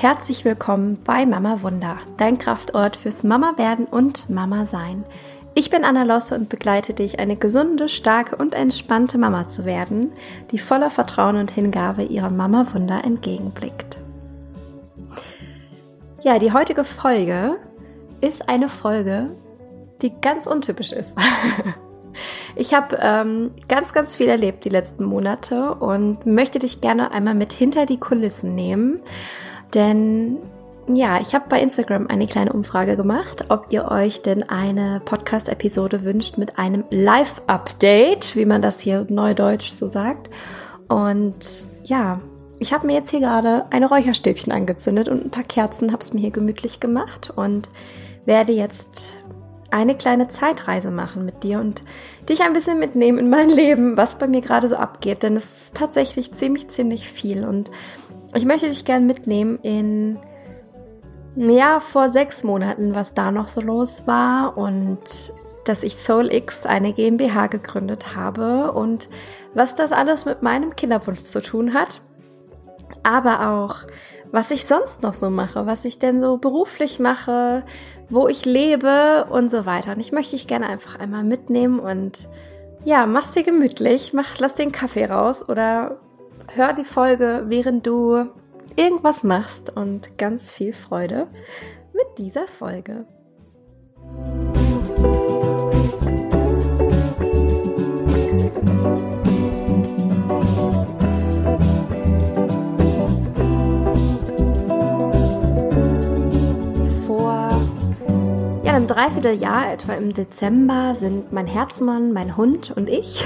Herzlich willkommen bei Mama Wunder, dein Kraftort fürs Mama werden und Mama sein. Ich bin Anna Losse und begleite dich, eine gesunde, starke und entspannte Mama zu werden, die voller Vertrauen und Hingabe ihrem Mama Wunder entgegenblickt. Ja, die heutige Folge ist eine Folge, die ganz untypisch ist. Ich habe ganz viel erlebt die letzten Monate und möchte dich gerne einmal mit hinter die Kulissen nehmen, denn ja, ich habe bei Instagram eine kleine Umfrage gemacht, ob ihr euch denn eine Podcast-Episode wünscht mit einem Live-Update, wie man das hier neudeutsch so sagt. Und ja, ich habe mir jetzt hier gerade ein Räucherstäbchen angezündet und ein paar Kerzen, habe es mir hier gemütlich gemacht und werde jetzt eine kleine Zeitreise machen mit dir und dich ein bisschen mitnehmen in mein Leben, was bei mir gerade so abgeht, denn es ist tatsächlich ziemlich viel und ich möchte dich gerne mitnehmen in, ja, vor 6 Monaten, was da noch so los war und dass ich Soul X, eine GmbH, gegründet habe und was das alles mit meinem Kinderwunsch zu tun hat, aber auch was ich sonst noch so mache, was ich denn so beruflich mache, wo ich lebe und so weiter. Und ich möchte dich gerne einfach einmal mitnehmen und ja, mach's dir gemütlich, lass den Kaffee raus oder hör die Folge, während du irgendwas machst und ganz viel Freude mit dieser Folge. Ja, im Dreivierteljahr, etwa im Dezember, sind mein Herzmann, mein Hund und ich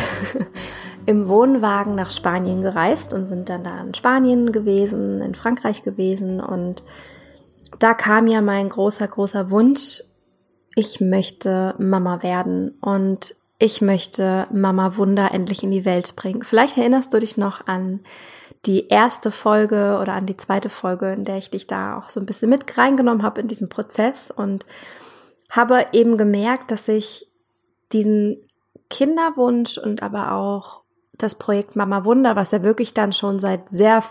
im Wohnwagen nach Spanien gereist und sind dann da in Spanien gewesen, in Frankreich gewesen und da kam ja mein großer Wunsch, ich möchte Mama werden und ich möchte Mama Wunder endlich in die Welt bringen. Vielleicht erinnerst du dich noch an die erste Folge oder an die zweite Folge, in der ich dich da auch so ein bisschen mit reingenommen habe in diesen Prozess und habe eben gemerkt, dass ich diesen Kinderwunsch und aber auch das Projekt Mama Wunder, was ja wirklich dann schon seit sehr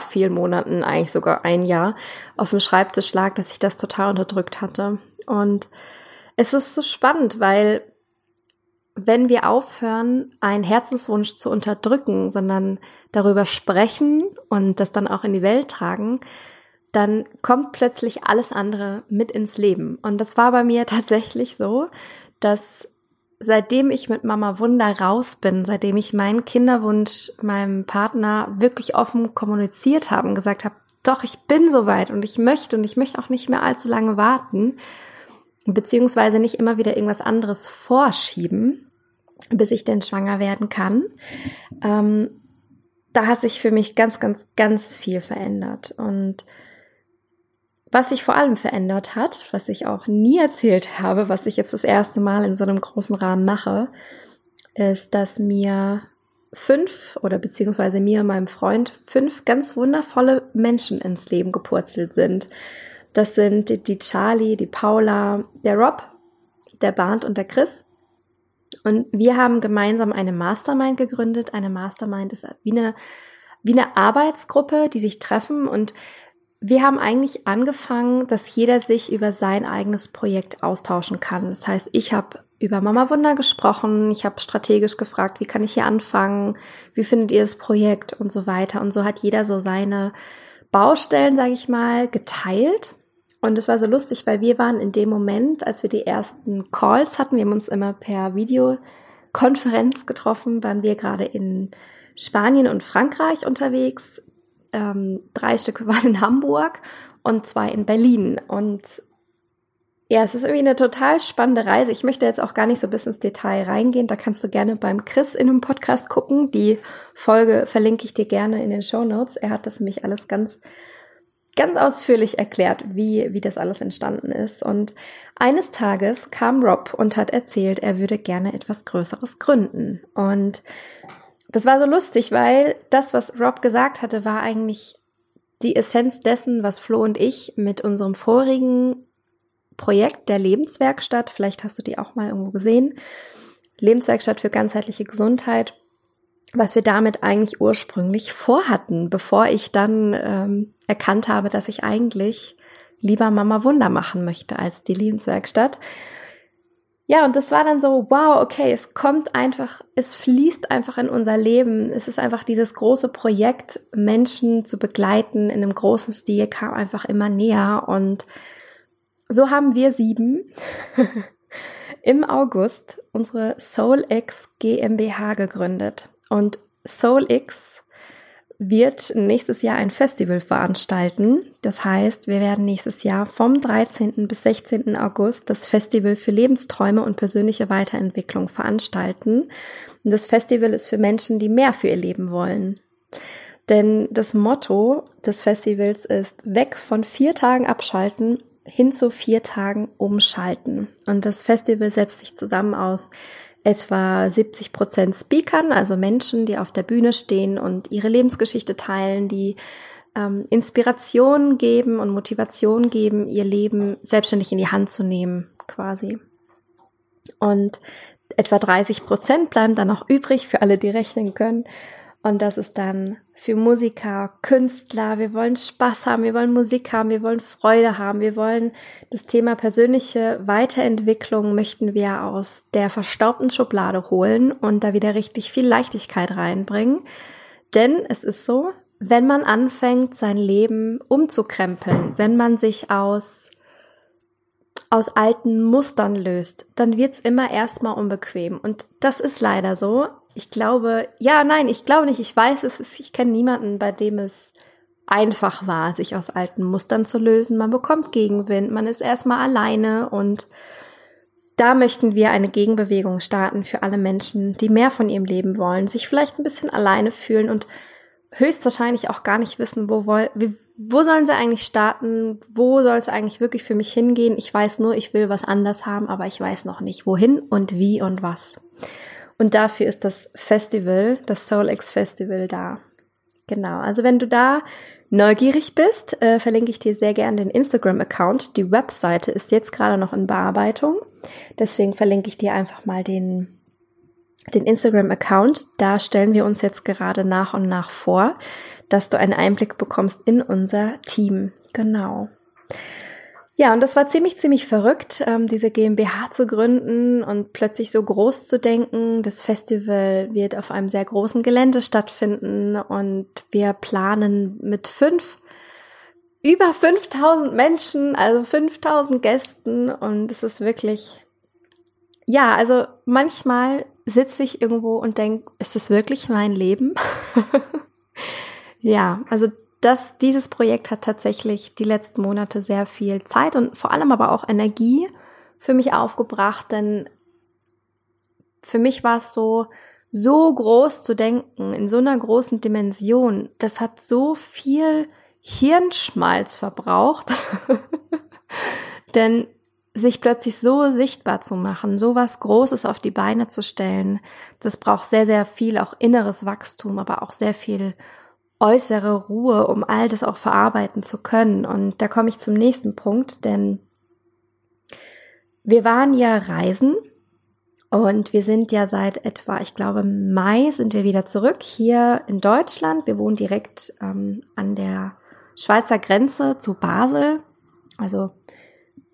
vielen Monaten, eigentlich sogar ein Jahr, auf dem Schreibtisch lag, dass ich das total unterdrückt hatte. Und es ist so spannend, weil wenn wir aufhören, einen Herzenswunsch zu unterdrücken, sondern darüber sprechen und das dann auch in die Welt tragen, dann kommt plötzlich alles andere mit ins Leben. Und das war bei mir tatsächlich so, dass seitdem ich mit Mama Wunder raus bin, seitdem ich meinen Kinderwunsch meinem Partner wirklich offen kommuniziert habe und gesagt habe, doch, ich bin soweit und ich möchte auch nicht mehr allzu lange warten, beziehungsweise nicht immer wieder irgendwas anderes vorschieben, bis ich denn schwanger werden kann. Da hat sich für mich ganz viel verändert und was sich vor allem verändert hat, was ich auch nie erzählt habe, was ich jetzt das erste Mal in so einem großen Rahmen mache, ist, dass mir und meinem Freund 5 ganz wundervolle Menschen ins Leben gepurzelt sind. Das sind die Charlie, die Paula, der Rob, der Bart und der Chris. Und wir haben gemeinsam eine Mastermind gegründet. Eine Mastermind ist wie eine Arbeitsgruppe, die sich treffen und wir haben eigentlich angefangen, dass jeder sich über sein eigenes Projekt austauschen kann. Das heißt, ich habe über Mama Wunder gesprochen, ich habe strategisch gefragt, wie kann ich hier anfangen, wie findet ihr das Projekt und so weiter. Und so hat jeder so seine Baustellen, sage ich mal, geteilt. Und es war so lustig, weil wir waren in dem Moment, als wir die ersten Calls hatten, wir haben uns immer per Videokonferenz getroffen, waren wir gerade in Spanien und Frankreich unterwegs. 3 Stücke waren in Hamburg und 2 in Berlin. Und ja, es ist irgendwie eine total spannende Reise. Ich möchte jetzt auch gar nicht so bis ins Detail reingehen. Da kannst du gerne beim Chris in einem Podcast gucken. Die Folge verlinke ich dir gerne in den Shownotes. Er hat das nämlich alles ganz ausführlich erklärt, wie das alles entstanden ist. Und eines Tages kam Rob und hat erzählt, er würde gerne etwas Größeres gründen. Und das war so lustig, weil das, was Rob gesagt hatte, war eigentlich die Essenz dessen, was Flo und ich mit unserem vorigen Projekt der Lebenswerkstatt, vielleicht hast du die auch mal irgendwo gesehen, Lebenswerkstatt für ganzheitliche Gesundheit, was wir damit eigentlich ursprünglich vorhatten, bevor ich dann erkannt habe, dass ich eigentlich lieber Mama Wunder machen möchte als die Lebenswerkstatt. Ja, und das war dann so, wow, okay, es kommt einfach, es fließt einfach in unser Leben. Es ist einfach dieses große Projekt, Menschen zu begleiten in einem großen Stil, kam einfach immer näher. Und so haben wir 7 im August unsere Soul X GmbH gegründet. Und Soul X wird nächstes Jahr ein Festival veranstalten. Das heißt, wir werden nächstes Jahr vom 13. bis 16. August das Festival für Lebensträume und persönliche Weiterentwicklung veranstalten. Und das Festival ist für Menschen, die mehr für ihr Leben wollen. Denn das Motto des Festivals ist: weg von 4 Tagen abschalten, hin zu 4 Tagen umschalten. Und das Festival setzt sich zusammen aus etwa 70% Speakern, also Menschen, die auf der Bühne stehen und ihre Lebensgeschichte teilen, die Inspiration geben und Motivation geben, ihr Leben selbstständig in die Hand zu nehmen, quasi. Und etwa 30% bleiben dann noch übrig, für alle, die rechnen können. Und das ist dann für Musiker, Künstler, wir wollen Spaß haben, wir wollen Musik haben, wir wollen Freude haben, wir wollen das Thema persönliche Weiterentwicklung möchten wir aus der verstaubten Schublade holen und da wieder richtig viel Leichtigkeit reinbringen. Denn es ist so, wenn man anfängt, sein Leben umzukrempeln, wenn man sich aus alten Mustern löst, dann wird's immer erstmal unbequem. Und das ist leider so. Ich glaube nicht, ich weiß es, ich kenne niemanden, bei dem es einfach war, sich aus alten Mustern zu lösen. Man bekommt Gegenwind, man ist erstmal alleine und da möchten wir eine Gegenbewegung starten für alle Menschen, die mehr von ihrem Leben wollen, sich vielleicht ein bisschen alleine fühlen und höchstwahrscheinlich auch gar nicht wissen, wo sollen sie eigentlich starten, wo soll es eigentlich wirklich für mich hingehen. Ich weiß nur, ich will was anders haben, aber ich weiß noch nicht, wohin und wie und was. Und dafür ist das Festival, das Soul X Festival da. Genau, also wenn du da neugierig bist, verlinke ich dir sehr gerne den Instagram-Account. Die Webseite ist jetzt gerade noch in Bearbeitung. Deswegen verlinke ich dir einfach mal den Instagram-Account. Da stellen wir uns jetzt gerade nach und nach vor, dass du einen Einblick bekommst in unser Team. Genau. Ja, und das war ziemlich, ziemlich verrückt, diese GmbH zu gründen und plötzlich so groß zu denken. Das Festival wird auf einem sehr großen Gelände stattfinden und wir planen mit über 5000 Menschen, also 5000 Gästen. Und es ist wirklich, ja, also manchmal sitze ich irgendwo und denke, ist das wirklich mein Leben? Ja, also dieses Projekt hat tatsächlich die letzten Monate sehr viel Zeit und vor allem aber auch Energie für mich aufgebracht, denn für mich war es so groß zu denken, in so einer großen Dimension, das hat so viel Hirnschmalz verbraucht, denn sich plötzlich so sichtbar zu machen, so was Großes auf die Beine zu stellen, das braucht sehr, sehr viel auch inneres Wachstum, aber auch sehr viel äußere Ruhe, um all das auch verarbeiten zu können. Und da komme ich zum nächsten Punkt, denn wir waren ja reisen und wir sind ja seit etwa, ich glaube, Mai sind wir wieder zurück hier in Deutschland. Wir wohnen direkt an der Schweizer Grenze zu Basel. Also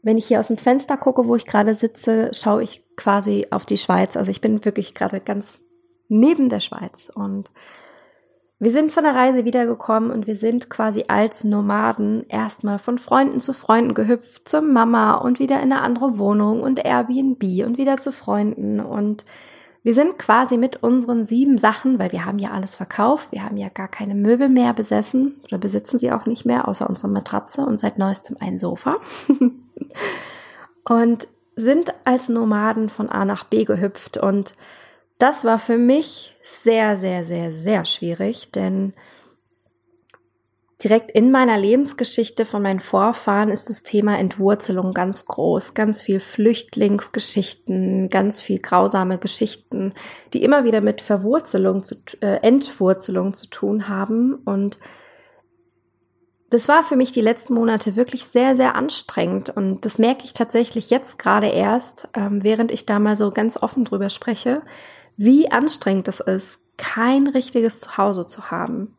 wenn ich hier aus dem Fenster gucke, wo ich gerade sitze, schaue ich quasi auf die Schweiz. Also ich bin wirklich gerade ganz neben der Schweiz und wir sind von der Reise wiedergekommen und wir sind quasi als Nomaden erstmal von Freunden zu Freunden gehüpft, zur Mama und wieder in eine andere Wohnung und Airbnb und wieder zu Freunden. Und wir sind quasi mit unseren 7 Sachen, weil wir haben ja alles verkauft, wir haben ja gar keine Möbel mehr besessen oder besitzen sie auch nicht mehr, außer unsere Matratze und seit neuestem ein Sofa. Und sind als Nomaden von A nach B gehüpft und das war für mich sehr, sehr, sehr, sehr schwierig, denn direkt in meiner Lebensgeschichte von meinen Vorfahren ist das Thema Entwurzelung ganz groß. Ganz viel Flüchtlingsgeschichten, ganz viel grausame Geschichten, die immer wieder mit Entwurzelung zu tun haben. Und das war für mich die letzten Monate wirklich sehr, sehr anstrengend. Und das merke ich tatsächlich jetzt gerade erst, während ich da mal so ganz offen drüber spreche, wie anstrengend das ist, kein richtiges Zuhause zu haben.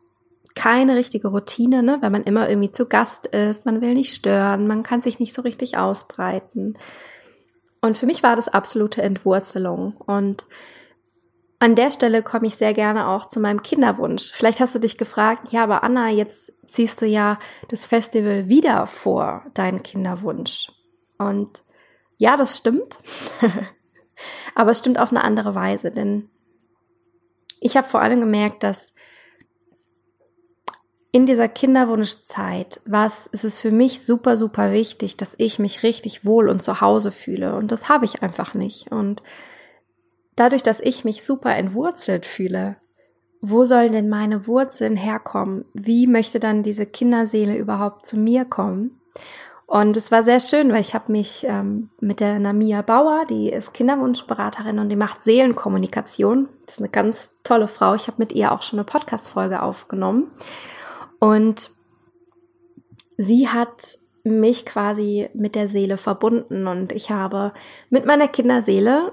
Keine richtige Routine, ne? Weil man immer irgendwie zu Gast ist, man will nicht stören, man kann sich nicht so richtig ausbreiten. Und für mich war das absolute Entwurzelung. Und an der Stelle komme ich sehr gerne auch zu meinem Kinderwunsch. Vielleicht hast du dich gefragt, ja, aber Anna, jetzt ziehst du ja das Festival wieder vor deinen Kinderwunsch. Und ja, das stimmt, aber es stimmt auf eine andere Weise, denn ich habe vor allem gemerkt, dass in dieser Kinderwunschzeit ist es für mich super, super wichtig, dass ich mich richtig wohl und zu Hause fühle, und das habe ich einfach nicht. Und dadurch, dass ich mich super entwurzelt fühle, wo sollen denn meine Wurzeln herkommen? Wie möchte dann diese Kinderseele überhaupt zu mir kommen? Und es war sehr schön, weil ich habe mich mit der Namia Bauer, die ist Kinderwunschberaterin und die macht Seelenkommunikation. Das ist eine ganz tolle Frau. Ich habe mit ihr auch schon eine Podcast-Folge aufgenommen. Und sie hat mich quasi mit der Seele verbunden. Und ich habe mit meiner Kinderseele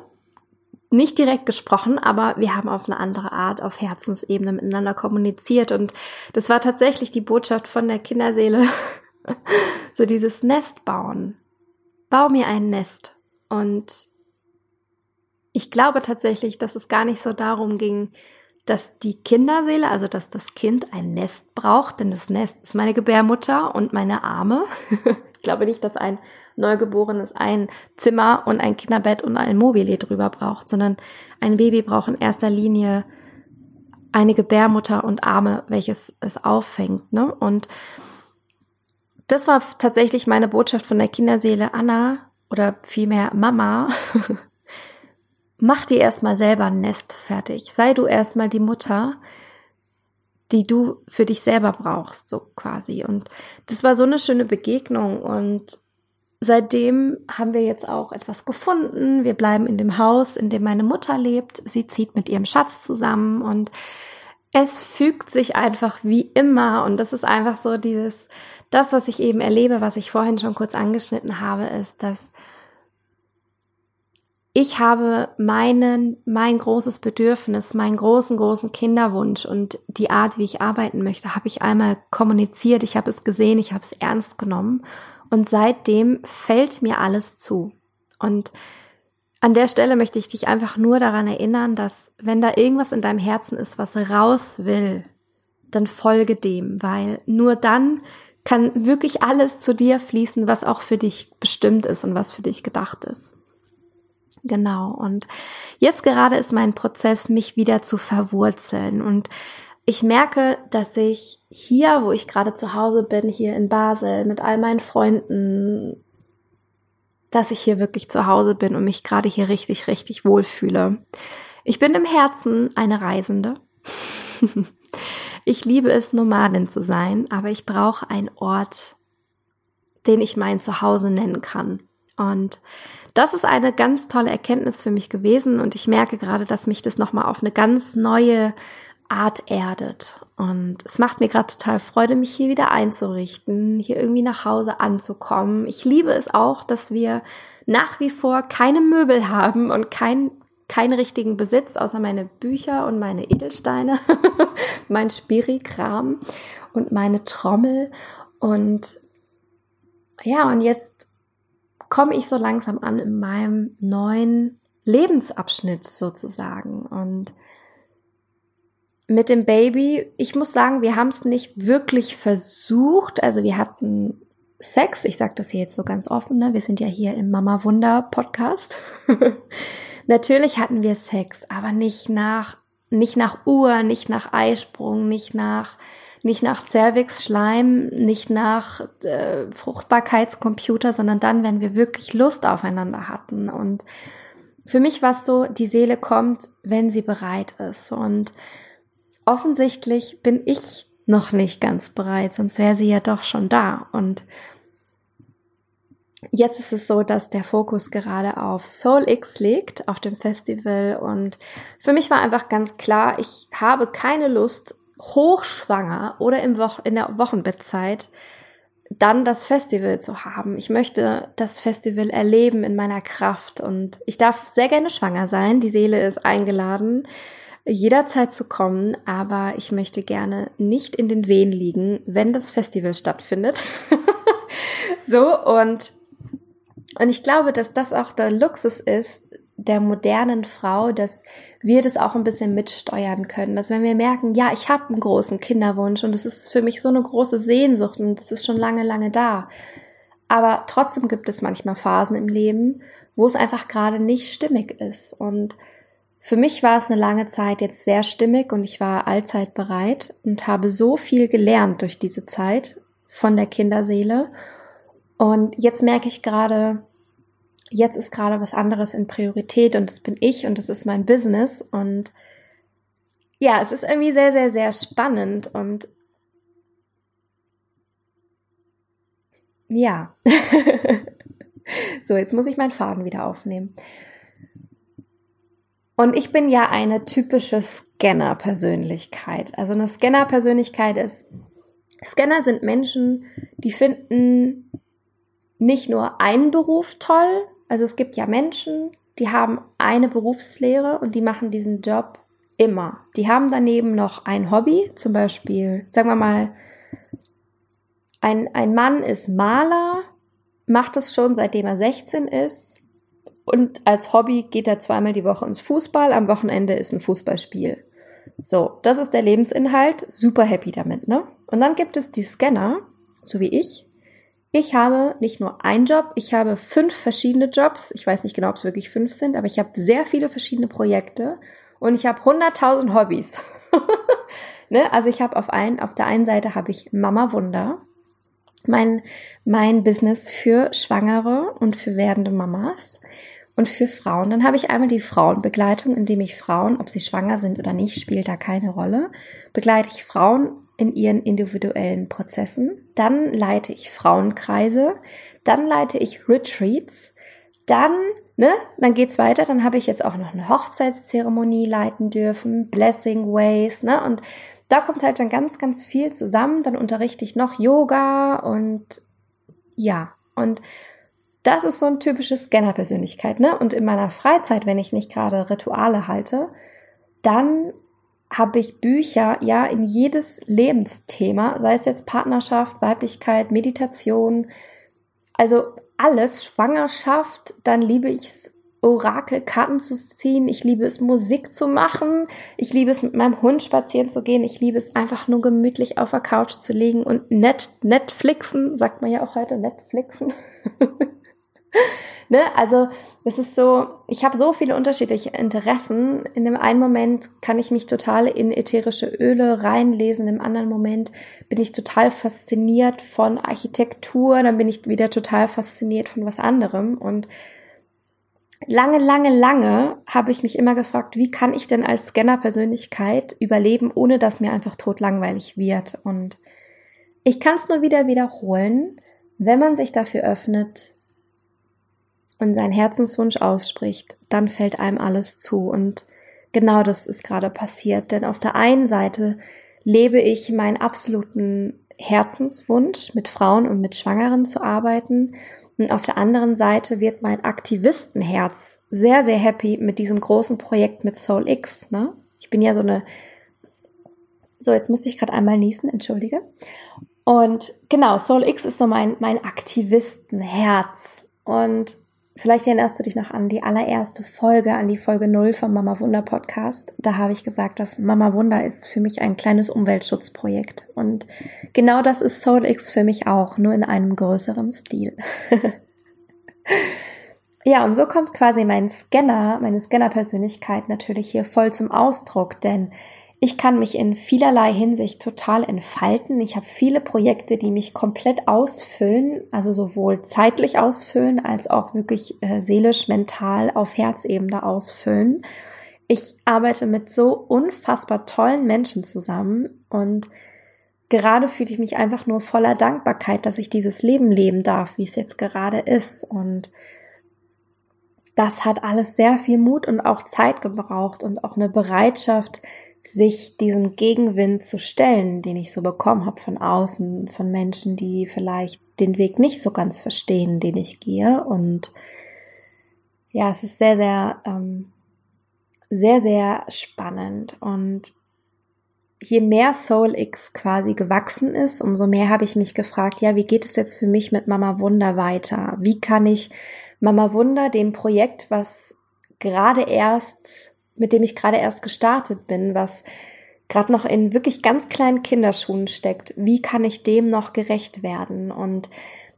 nicht direkt gesprochen, aber wir haben auf eine andere Art, auf Herzensebene miteinander kommuniziert, und das war tatsächlich die Botschaft von der Kinderseele, so dieses Nest bauen. Bau mir ein Nest. Und ich glaube tatsächlich, dass es gar nicht so darum ging, dass die Kinderseele, also dass das Kind ein Nest braucht, denn das Nest ist meine Gebärmutter und meine Arme. Ich glaube nicht, dass ein Neugeborenes ein Zimmer und ein Kinderbett und ein Mobile drüber braucht, sondern ein Baby braucht in erster Linie eine Gebärmutter und Arme, welches es auffängt, ne? Und das war tatsächlich meine Botschaft von der Kinderseele: Anna, oder vielmehr Mama, mach dir erstmal selber ein Nest fertig. Sei du erstmal die Mutter, die du für dich selber brauchst, so quasi. Und das war so eine schöne Begegnung, und seitdem haben wir jetzt auch etwas gefunden. Wir bleiben in dem Haus, in dem meine Mutter lebt. Sie zieht mit ihrem Schatz zusammen, und es fügt sich einfach wie immer. Und das ist einfach so das, was ich eben erlebe, was ich vorhin schon kurz angeschnitten habe, ist, dass ich habe mein großes Bedürfnis, meinen großen Kinderwunsch und die Art, wie ich arbeiten möchte, habe ich einmal kommuniziert, ich habe es gesehen, ich habe es ernst genommen, und seitdem fällt mir alles zu. Und an der Stelle möchte ich dich einfach nur daran erinnern, dass wenn da irgendwas in deinem Herzen ist, was raus will, dann folge dem, weil nur dann kann wirklich alles zu dir fließen, was auch für dich bestimmt ist und was für dich gedacht ist. Genau, und jetzt gerade ist mein Prozess, mich wieder zu verwurzeln, und ich merke, dass ich hier, wo ich gerade zu Hause bin, hier in Basel mit all meinen Freunden, dass ich hier wirklich zu Hause bin und mich gerade hier richtig, richtig wohlfühle. Ich bin im Herzen eine Reisende. Ich liebe es, Nomadin zu sein, aber ich brauche einen Ort, den ich mein Zuhause nennen kann. Und das ist eine ganz tolle Erkenntnis für mich gewesen, und ich merke gerade, dass mich das nochmal auf eine ganz neue Art erdet. Und es macht mir gerade total Freude, mich hier wieder einzurichten, hier irgendwie nach Hause anzukommen. Ich liebe es auch, dass wir nach wie vor keine Möbel haben und keinen richtigen Besitz, außer meine Bücher und meine Edelsteine, mein Spirikram und meine Trommel. Und ja, und jetzt komme ich so langsam an in meinem neuen Lebensabschnitt sozusagen. Und mit dem Baby, ich muss sagen, wir haben es nicht wirklich versucht. Also wir hatten Sex, ich sage das hier jetzt so ganz offen, ne? Wir sind ja hier im Mama Wunder Podcast. Natürlich hatten wir Sex, aber nicht nach Uhr, nicht nach Eisprung, nicht nach Zervixschleim, nicht nach Fruchtbarkeitscomputer, sondern dann, wenn wir wirklich Lust aufeinander hatten. Und für mich war es so, die Seele kommt, wenn sie bereit ist. Und offensichtlich bin ich noch nicht ganz bereit, sonst wäre sie ja doch schon da. Und jetzt ist es so, dass der Fokus gerade auf Soul X liegt, auf dem Festival. Und für mich war einfach ganz klar, ich habe keine Lust, hochschwanger oder in der Wochenbettzeit dann das Festival zu haben. Ich möchte das Festival erleben in meiner Kraft, und ich darf sehr gerne schwanger sein. Die Seele ist eingeladen. jederzeit zu kommen, aber ich möchte gerne nicht in den Wehen liegen, wenn das Festival stattfindet. So, und ich glaube, dass das auch der Luxus ist der modernen Frau, dass wir das auch ein bisschen mitsteuern können, dass wenn wir merken, ja, ich habe einen großen Kinderwunsch und das ist für mich so eine große Sehnsucht und das ist schon lange, lange da, aber trotzdem gibt es manchmal Phasen im Leben, wo es einfach gerade nicht stimmig ist. Und für mich war es eine lange Zeit jetzt sehr stimmig und ich war allzeit bereit und habe so viel gelernt durch diese Zeit von der Kinderseele. Und jetzt merke ich gerade, jetzt ist gerade was anderes in Priorität und das bin ich und das ist mein Business. Und ja, es ist irgendwie sehr, sehr, sehr spannend und ja. So, jetzt muss ich meinen Faden wieder aufnehmen. Und ich bin ja eine typische Scanner-Persönlichkeit. Also eine Scanner-Persönlichkeit ist, Scanner sind Menschen, die finden nicht nur einen Beruf toll. Also es gibt ja Menschen, die haben eine Berufslehre und die machen diesen Job immer. Die haben daneben noch ein Hobby, zum Beispiel, sagen wir mal, ein Mann ist Maler, macht es schon seitdem er 16 ist und als Hobby geht er zweimal die Woche ins Fußball, am Wochenende ist ein Fußballspiel. So, das ist der Lebensinhalt, super happy damit, ne? Und dann gibt es die Scanner, so wie ich. Ich habe nicht nur einen Job, ich habe 5 verschiedene Jobs. Ich weiß nicht genau, ob es wirklich 5 sind, aber ich habe sehr viele verschiedene Projekte und ich habe 100.000 Hobbys. Ne? Also ich habe auf der einen Seite habe ich Mama Wunder, mein Business für Schwangere und für werdende Mamas und für Frauen. Dann habe ich einmal die Frauenbegleitung, indem ich Frauen, ob sie schwanger sind oder nicht, spielt da keine Rolle, begleite ich Frauen in ihren individuellen Prozessen, dann leite ich Frauenkreise, dann leite ich Retreats, dann geht's weiter, dann habe ich jetzt auch noch eine Hochzeitszeremonie leiten dürfen, Blessing Ways, ne, und da kommt halt dann ganz, ganz viel zusammen, dann unterrichte ich noch Yoga und ja, und das ist so ein typisches Scanner-Persönlichkeit, ne, und in meiner Freizeit, wenn ich nicht gerade Rituale halte, dann habe ich Bücher, ja, in jedes Lebensthema, sei es jetzt Partnerschaft, Weiblichkeit, Meditation, also alles, Schwangerschaft, dann liebe ich es, Orakelkarten zu ziehen, ich liebe es, Musik zu machen, ich liebe es, mit meinem Hund spazieren zu gehen, ich liebe es, einfach nur gemütlich auf der Couch zu liegen und Netflixen, sagt man ja auch heute, Netflixen. Ne? Also das ist so, ich habe so viele unterschiedliche Interessen. In dem einen Moment kann ich mich total in ätherische Öle reinlesen, im anderen Moment bin ich total fasziniert von Architektur, dann bin ich wieder total fasziniert von was anderem. Und lange, lange, lange habe ich mich immer gefragt, wie kann ich denn als Scanner-Persönlichkeit überleben, ohne dass mir einfach totlangweilig wird. Und ich kann es nur wieder wiederholen, wenn man sich dafür öffnet und seinen Herzenswunsch ausspricht, dann fällt einem alles zu. Und genau das ist gerade passiert. Denn auf der einen Seite lebe ich meinen absoluten Herzenswunsch, mit Frauen und mit Schwangeren zu arbeiten. Und auf der anderen Seite wird mein Aktivistenherz sehr, sehr happy mit diesem großen Projekt mit Soul X. Ne? Ich bin ja so jetzt musste ich gerade einmal niesen, entschuldige. Und genau, Soul X ist so mein Aktivistenherz. Und vielleicht erinnerst du dich noch an die allererste Folge, an die Folge 0 vom Mama Wunder Podcast. Da habe ich gesagt, dass Mama Wunder ist für mich ein kleines Umweltschutzprojekt. Und genau das ist Soul X für mich auch, nur in einem größeren Stil. Ja, und so kommt quasi meine Scanner-Persönlichkeit natürlich hier voll zum Ausdruck, denn ich kann mich in vielerlei Hinsicht total entfalten. Ich habe viele Projekte, die mich komplett ausfüllen, also sowohl zeitlich ausfüllen, als auch wirklich seelisch, mental auf Herzebene ausfüllen. Ich arbeite mit so unfassbar tollen Menschen zusammen und gerade fühle ich mich einfach nur voller Dankbarkeit, dass ich dieses Leben leben darf, wie es jetzt gerade ist. Und das hat alles sehr viel Mut und auch Zeit gebraucht und auch eine Bereitschaft, sich diesem Gegenwind zu stellen, den ich so bekommen habe von außen, von Menschen, die vielleicht den Weg nicht so ganz verstehen, den ich gehe. Und ja, es ist sehr, sehr sehr, sehr spannend. Und je mehr Soul X quasi gewachsen ist, umso mehr habe ich mich gefragt, ja, wie geht es jetzt für mich mit Mama Wunder weiter? Wie kann ich Mama Wunder, dem Projekt, mit dem ich gerade erst gestartet bin, was gerade noch in wirklich ganz kleinen Kinderschuhen steckt, wie kann ich dem noch gerecht werden? Und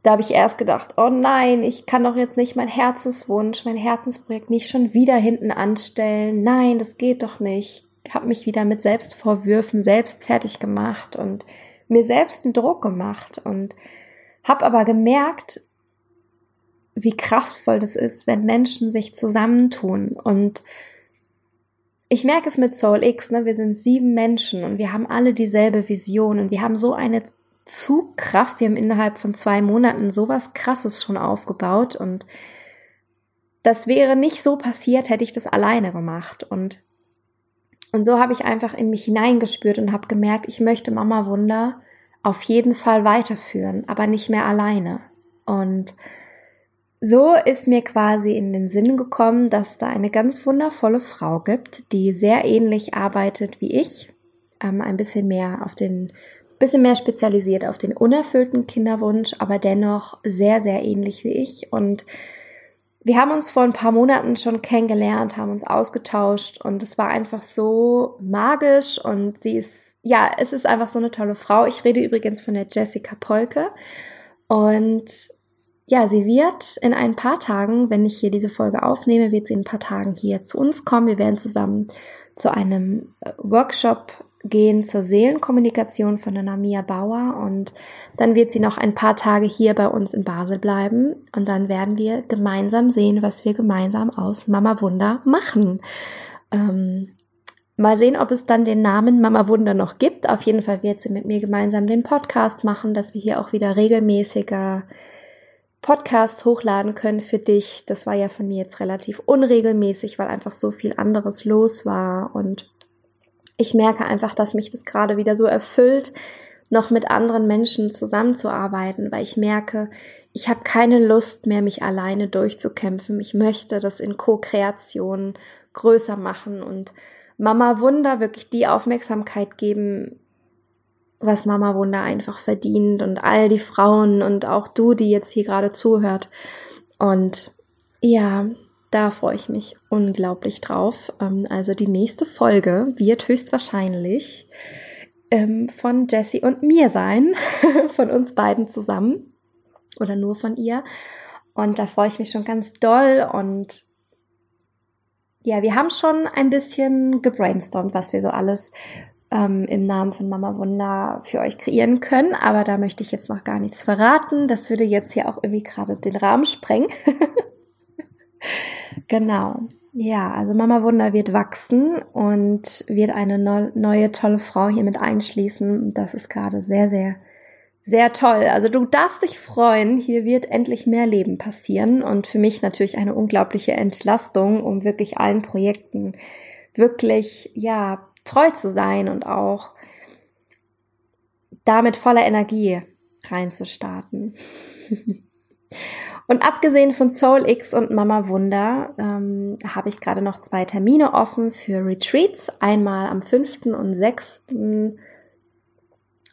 da habe ich erst gedacht, oh nein, ich kann doch jetzt nicht mein Herzensprojekt nicht schon wieder hinten anstellen. Nein, das geht doch nicht. Habe mich wieder mit Selbstvorwürfen selbst fertig gemacht und mir selbst einen Druck gemacht und habe aber gemerkt, wie kraftvoll das ist, wenn Menschen sich zusammentun. Und ich merke es mit Soul X, ne? Wir sind 7 Menschen und wir haben alle dieselbe Vision und wir haben so eine Zugkraft. Wir haben innerhalb von 2 Monaten sowas Krasses schon aufgebaut und das wäre nicht so passiert, hätte ich das alleine gemacht. Und so habe ich einfach in mich hineingespürt und habe gemerkt, ich möchte Mama Wunder auf jeden Fall weiterführen, aber nicht mehr alleine. Und so ist mir quasi in den Sinn gekommen, dass es da eine ganz wundervolle Frau gibt, die sehr ähnlich arbeitet wie ich, ein bisschen mehr spezialisiert auf den unerfüllten Kinderwunsch, aber dennoch sehr, sehr ähnlich wie ich. Und wir haben uns vor ein paar Monaten schon kennengelernt, haben uns ausgetauscht und es war einfach so magisch und es ist einfach so eine tolle Frau. Ich rede übrigens von der Jessica Polke und ja, sie wird in ein paar Tagen, wenn ich hier diese Folge aufnehme, wird sie in ein paar Tagen hier zu uns kommen. Wir werden zusammen zu einem Workshop gehen zur Seelenkommunikation von der Namia Bauer und dann wird sie noch ein paar Tage hier bei uns in Basel bleiben und dann werden wir gemeinsam sehen, was wir gemeinsam aus Mama Wunder machen. Mal sehen, ob es dann den Namen Mama Wunder noch gibt. Auf jeden Fall wird sie mit mir gemeinsam den Podcast machen, dass wir hier auch wieder regelmäßiger Podcasts hochladen können für dich. Das war ja von mir jetzt relativ unregelmäßig, weil einfach so viel anderes los war und ich merke einfach, dass mich das gerade wieder so erfüllt, noch mit anderen Menschen zusammenzuarbeiten, weil ich merke, ich habe keine Lust mehr, mich alleine durchzukämpfen. Ich möchte das in Co-Kreation größer machen und Mama Wunder wirklich die Aufmerksamkeit geben, was Mama Wunder einfach verdient und all die Frauen und auch du, die jetzt hier gerade zuhört. Und ja, da freue ich mich unglaublich drauf. Also die nächste Folge wird höchstwahrscheinlich von Jessie und mir sein, von uns beiden zusammen oder nur von ihr. Und da freue ich mich schon ganz doll. Und ja, wir haben schon ein bisschen gebrainstormt, was wir so alles im Namen von Mama Wunder für euch kreieren können, aber da möchte ich jetzt noch gar nichts verraten. Das würde jetzt hier auch irgendwie gerade den Rahmen sprengen. Genau, ja, also Mama Wunder wird wachsen und wird eine neue tolle Frau hier mit einschließen. Das ist gerade sehr, sehr, sehr toll. Also du darfst dich freuen, hier wird endlich mehr Leben passieren und für mich natürlich eine unglaubliche Entlastung, um wirklich allen Projekten wirklich, ja, treu zu sein und auch damit voller Energie reinzustarten. Und abgesehen von Soul X und Mama Wunder habe ich gerade noch 2 Termine offen für Retreats. Einmal am 5. und 6.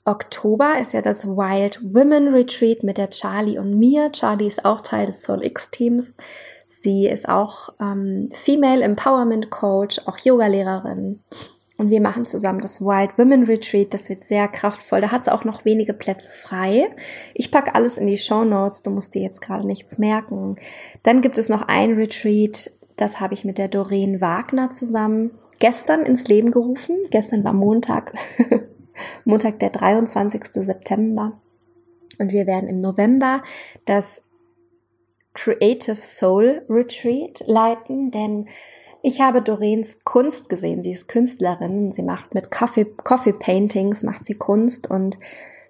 Oktober ist ja das Wild Women Retreat mit der Charlie und mir. Charlie ist auch Teil des Soul X Teams. Sie ist auch Female Empowerment Coach, auch Yogalehrerin. Und wir machen zusammen das Wild Women Retreat. Das wird sehr kraftvoll. Da hat es auch noch wenige Plätze frei. Ich packe alles in die Shownotes. Du musst dir jetzt gerade nichts merken. Dann gibt es noch ein Retreat. Das habe ich mit der Doreen Wagner zusammen gestern ins Leben gerufen. Gestern war Montag. Montag, der 23. September. Und wir werden im November das Creative Soul Retreat leiten, denn ich habe Doreens Kunst gesehen. Sie ist Künstlerin, sie macht mit Coffee Paintings, macht sie Kunst und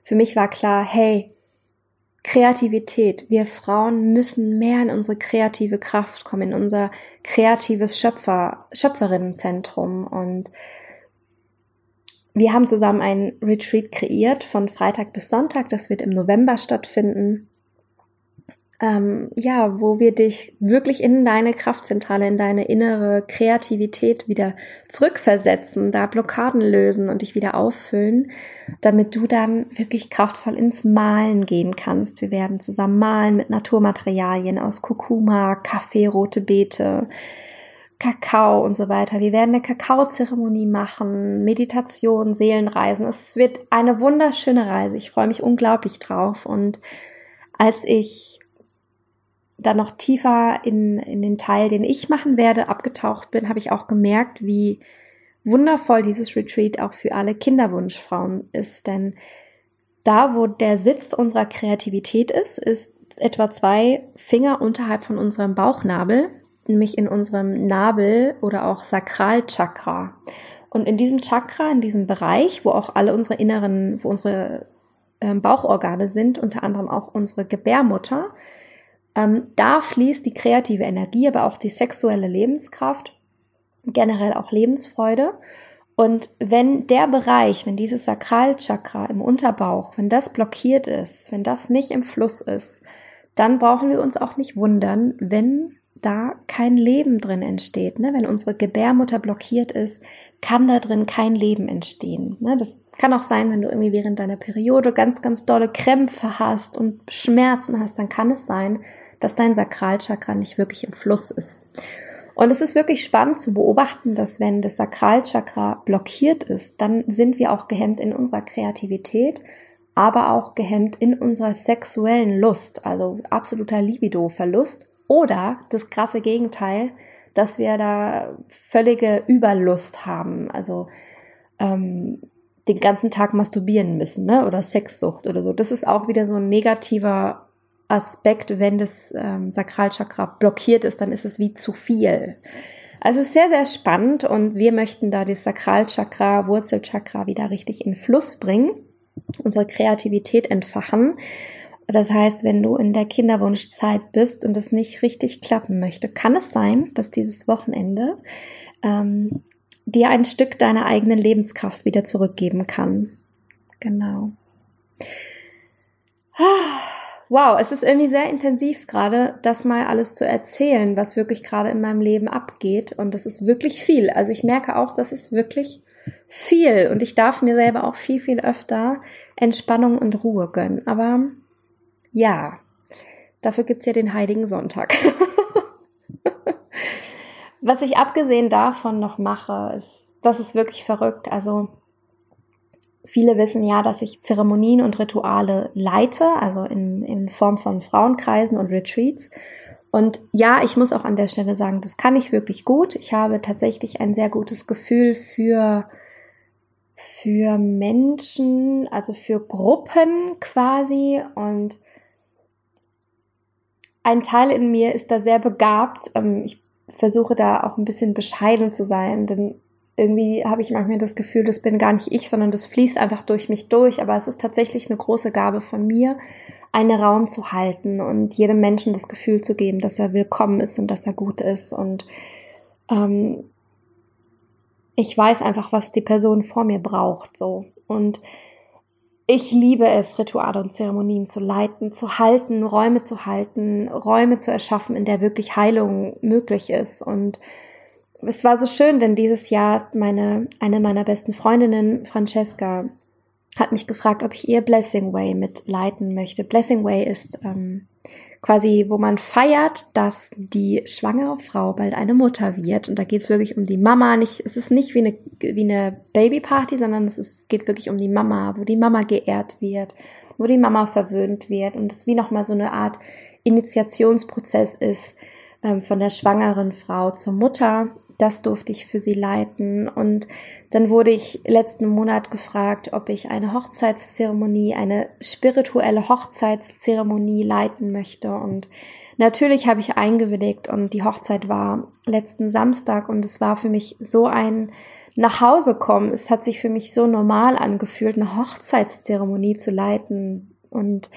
für mich war klar, hey, Kreativität, wir Frauen müssen mehr in unsere kreative Kraft kommen, in unser kreatives Schöpferinnenzentrum und wir haben zusammen ein Retreat kreiert von Freitag bis Sonntag, das wird im November stattfinden. ja, wo wir dich wirklich in deine Kraftzentrale, in deine innere Kreativität wieder zurückversetzen, da Blockaden lösen und dich wieder auffüllen, damit du dann wirklich kraftvoll ins Malen gehen kannst. Wir werden zusammen malen mit Naturmaterialien aus Kurkuma, Kaffee, rote Beete, Kakao und so weiter. Wir werden eine Kakaozeremonie machen, Meditation, Seelenreisen. Es wird eine wunderschöne Reise. Ich freue mich unglaublich drauf. Und als ich dann noch tiefer in den Teil, den ich machen werde, abgetaucht bin, habe ich auch gemerkt, wie wundervoll dieses Retreat auch für alle Kinderwunschfrauen ist. Denn da, wo der Sitz unserer Kreativität ist, ist etwa 2 Finger unterhalb von unserem Bauchnabel, nämlich in unserem Nabel oder auch Sakralchakra. Und in diesem Chakra, in diesem Bereich, wo auch alle unsere inneren, wo unsere Bauchorgane sind, unter anderem auch unsere Gebärmutter, da fließt die kreative Energie, aber auch die sexuelle Lebenskraft, generell auch Lebensfreude. Und wenn der Bereich, wenn dieses Sakralchakra im Unterbauch, wenn das blockiert ist, wenn das nicht im Fluss ist, dann brauchen wir uns auch nicht wundern, wenn da kein Leben drin entsteht. Ne? Wenn unsere Gebärmutter blockiert ist, kann da drin kein Leben entstehen. Ne? Das kann auch sein, wenn du irgendwie während deiner Periode ganz, ganz dolle Krämpfe hast und Schmerzen hast, dann kann es sein, dass dein Sakralchakra nicht wirklich im Fluss ist. Und es ist wirklich spannend zu beobachten, dass wenn das Sakralchakra blockiert ist, dann sind wir auch gehemmt in unserer Kreativität, aber auch gehemmt in unserer sexuellen Lust, also absoluter Libido-Verlust. Oder das krasse Gegenteil, dass wir da völlige Überlust haben, also den ganzen Tag masturbieren müssen, ne? Oder Sexsucht oder so. Das ist auch wieder so ein negativer Aspekt, wenn das Sakralchakra blockiert ist, dann ist es wie zu viel. Also es ist sehr, sehr spannend und wir möchten da das Sakralchakra, Wurzelchakra wieder richtig in Fluss bringen, unsere Kreativität entfachen. Das heißt, wenn du in der Kinderwunschzeit bist und es nicht richtig klappen möchte, kann es sein, dass dieses Wochenende dir ein Stück deiner eigenen Lebenskraft wieder zurückgeben kann. Genau. Wow, es ist irgendwie sehr intensiv gerade, das mal alles zu erzählen, was wirklich gerade in meinem Leben abgeht. Und das ist wirklich viel. Also ich merke auch, das ist wirklich viel. Und ich darf mir selber auch viel, viel öfter Entspannung und Ruhe gönnen. Aber ja, dafür gibt's ja den Heiligen Sonntag. Was ich abgesehen davon noch mache, ist, das ist wirklich verrückt. Also viele wissen ja, dass ich Zeremonien und Rituale leite, also in Form von Frauenkreisen und Retreats. Und ja, ich muss auch an der Stelle sagen, das kann ich wirklich gut. Ich habe tatsächlich ein sehr gutes Gefühl für Menschen, also für Gruppen quasi, und ein Teil in mir ist da sehr begabt. Ich versuche da auch ein bisschen bescheiden zu sein, denn irgendwie habe ich manchmal das Gefühl, das bin gar nicht ich, sondern das fließt einfach durch mich durch. Aber es ist tatsächlich eine große Gabe von mir, einen Raum zu halten und jedem Menschen das Gefühl zu geben, dass er willkommen ist und dass er gut ist. Und ich weiß einfach, was die Person vor mir braucht. So. Und ich liebe es, Rituale und Zeremonien zu leiten, zu halten, Räume zu erschaffen, in der wirklich Heilung möglich ist. Und es war so schön, denn dieses Jahr ist eine meiner besten Freundinnen, Francesca, hat mich gefragt, ob ich ihr Blessing Way mitleiten möchte. Blessing Way ist quasi, wo man feiert, dass die schwangere Frau bald eine Mutter wird. Und da geht es wirklich um die Mama. Nicht, es ist nicht wie eine Babyparty, sondern geht wirklich um die Mama, wo die Mama geehrt wird, wo die Mama verwöhnt wird. Und es wie nochmal so eine Art Initiationsprozess ist von der schwangeren Frau zur Mutter. Das durfte ich für sie leiten. Und dann wurde ich letzten Monat gefragt, ob ich eine spirituelle Hochzeitszeremonie leiten möchte. Und natürlich habe ich eingewilligt und die Hochzeit war letzten Samstag und es war für mich so ein Nachhausekommen. Es hat sich für mich so normal angefühlt, eine Hochzeitszeremonie zu leiten. Und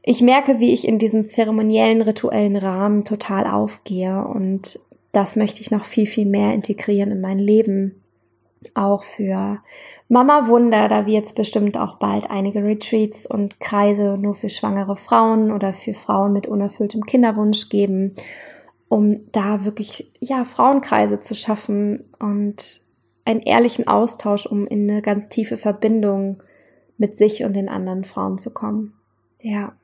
ich merke, wie ich in diesem zeremoniellen, rituellen Rahmen total aufgehe, und das möchte ich noch viel, viel mehr integrieren in mein Leben. auch für Mama Wunder, da wird es bestimmt auch bald einige Retreats und Kreise nur für schwangere Frauen oder für Frauen mit unerfülltem Kinderwunsch geben, um da wirklich, ja, Frauenkreise zu schaffen und einen ehrlichen Austausch, um in eine ganz tiefe Verbindung mit sich und den anderen Frauen zu kommen. Ja.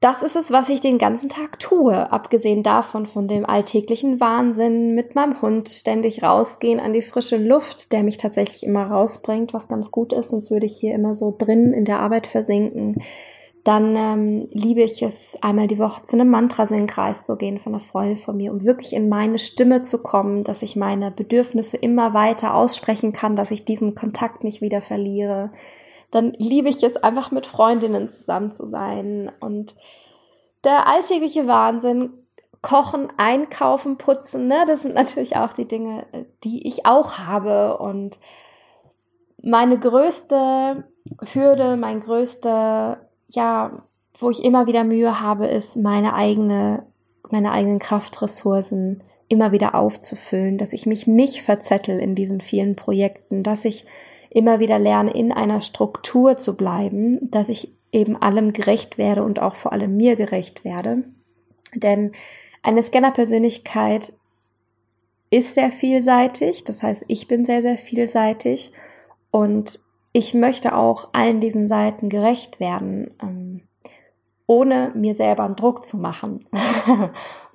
Das ist es, was ich den ganzen Tag tue, abgesehen davon von dem alltäglichen Wahnsinn mit meinem Hund, ständig rausgehen an die frische Luft, der mich tatsächlich immer rausbringt, was ganz gut ist, sonst würde ich hier immer so drin in der Arbeit versinken. Dann liebe ich es, einmal die Woche zu einem Mantrasingkreis zu gehen von einer Freundin von mir, um wirklich in meine Stimme zu kommen, dass ich meine Bedürfnisse immer weiter aussprechen kann, dass ich diesen Kontakt nicht wieder verliere. Dann liebe ich es, einfach mit Freundinnen zusammen zu sein. Und der alltägliche Wahnsinn, Kochen, Einkaufen, Putzen, ne, das sind natürlich auch die Dinge, die ich auch habe. Und meine größte Hürde, mein größter, ja, wo ich immer wieder Mühe habe, ist, meine eigenen Kraftressourcen immer wieder aufzufüllen, dass ich mich nicht verzettel in diesen vielen Projekten, dass ich immer wieder lerne, in einer Struktur zu bleiben, dass ich eben allem gerecht werde und auch vor allem mir gerecht werde. Denn eine Scanner-Persönlichkeit ist sehr vielseitig, das heißt, ich bin sehr, sehr vielseitig und ich möchte auch allen diesen Seiten gerecht werden, ohne mir selber einen Druck zu machen.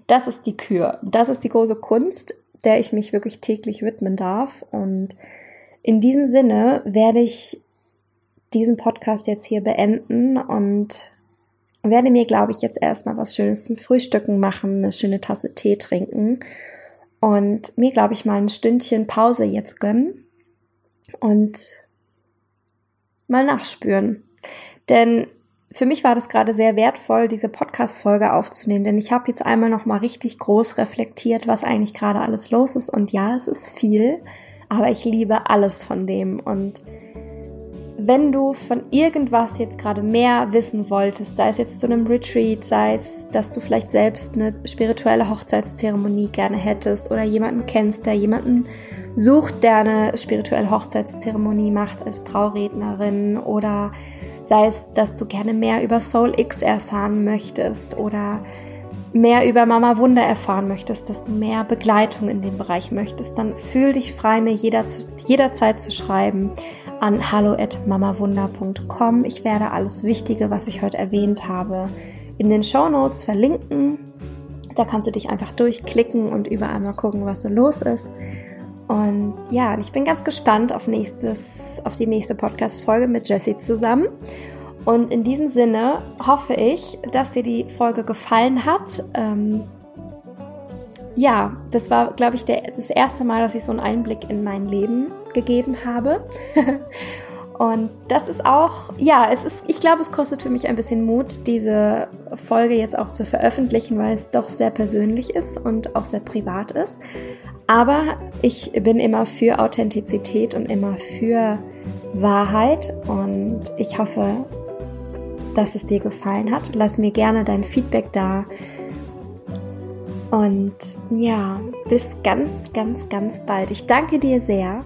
Das ist die Kür. Das ist die große Kunst, der ich mich wirklich täglich widmen darf. Und in diesem Sinne werde ich diesen Podcast jetzt hier beenden und werde mir, glaube ich, jetzt erstmal was Schönes zum Frühstücken machen, eine schöne Tasse Tee trinken und mir, glaube ich, mal ein Stündchen Pause jetzt gönnen und mal nachspüren. Denn für mich war das gerade sehr wertvoll, diese Podcast-Folge aufzunehmen, denn ich habe jetzt einmal nochmal richtig groß reflektiert, was eigentlich gerade alles los ist. Und ja, es ist viel, aber ich liebe alles von dem. Und wenn du von irgendwas jetzt gerade mehr wissen wolltest, sei es jetzt zu einem Retreat, sei es, dass du vielleicht selbst eine spirituelle Hochzeitszeremonie gerne hättest oder jemanden kennst, der jemanden sucht, der eine spirituelle Hochzeitszeremonie macht als Traurednerin, oder sei es, dass du gerne mehr über Soul X erfahren möchtest oder mehr über Mama Wunder erfahren möchtest, dass du mehr Begleitung in dem Bereich möchtest, dann fühl dich frei, mir jederzeit zu schreiben an hallo@mamawunder.com. Ich werde alles Wichtige, was ich heute erwähnt habe, in den Shownotes verlinken. Da kannst du dich einfach durchklicken und überall mal gucken, was so los ist. Und ja, ich bin ganz gespannt auf die nächste Podcast-Folge mit Jessie zusammen. Und in diesem Sinne hoffe ich, dass dir die Folge gefallen hat. Ja, das war, glaube ich, das erste Mal, dass ich so einen Einblick in mein Leben gegeben habe. Und das ist auch, ja, ich glaube, es kostet für mich ein bisschen Mut, diese Folge jetzt auch zu veröffentlichen, weil es doch sehr persönlich ist und auch sehr privat ist. Aber ich bin immer für Authentizität und immer für Wahrheit und ich hoffe, dass es dir gefallen hat. Lass mir gerne dein Feedback da. Und ja, bis ganz, ganz, ganz bald. Ich danke dir sehr.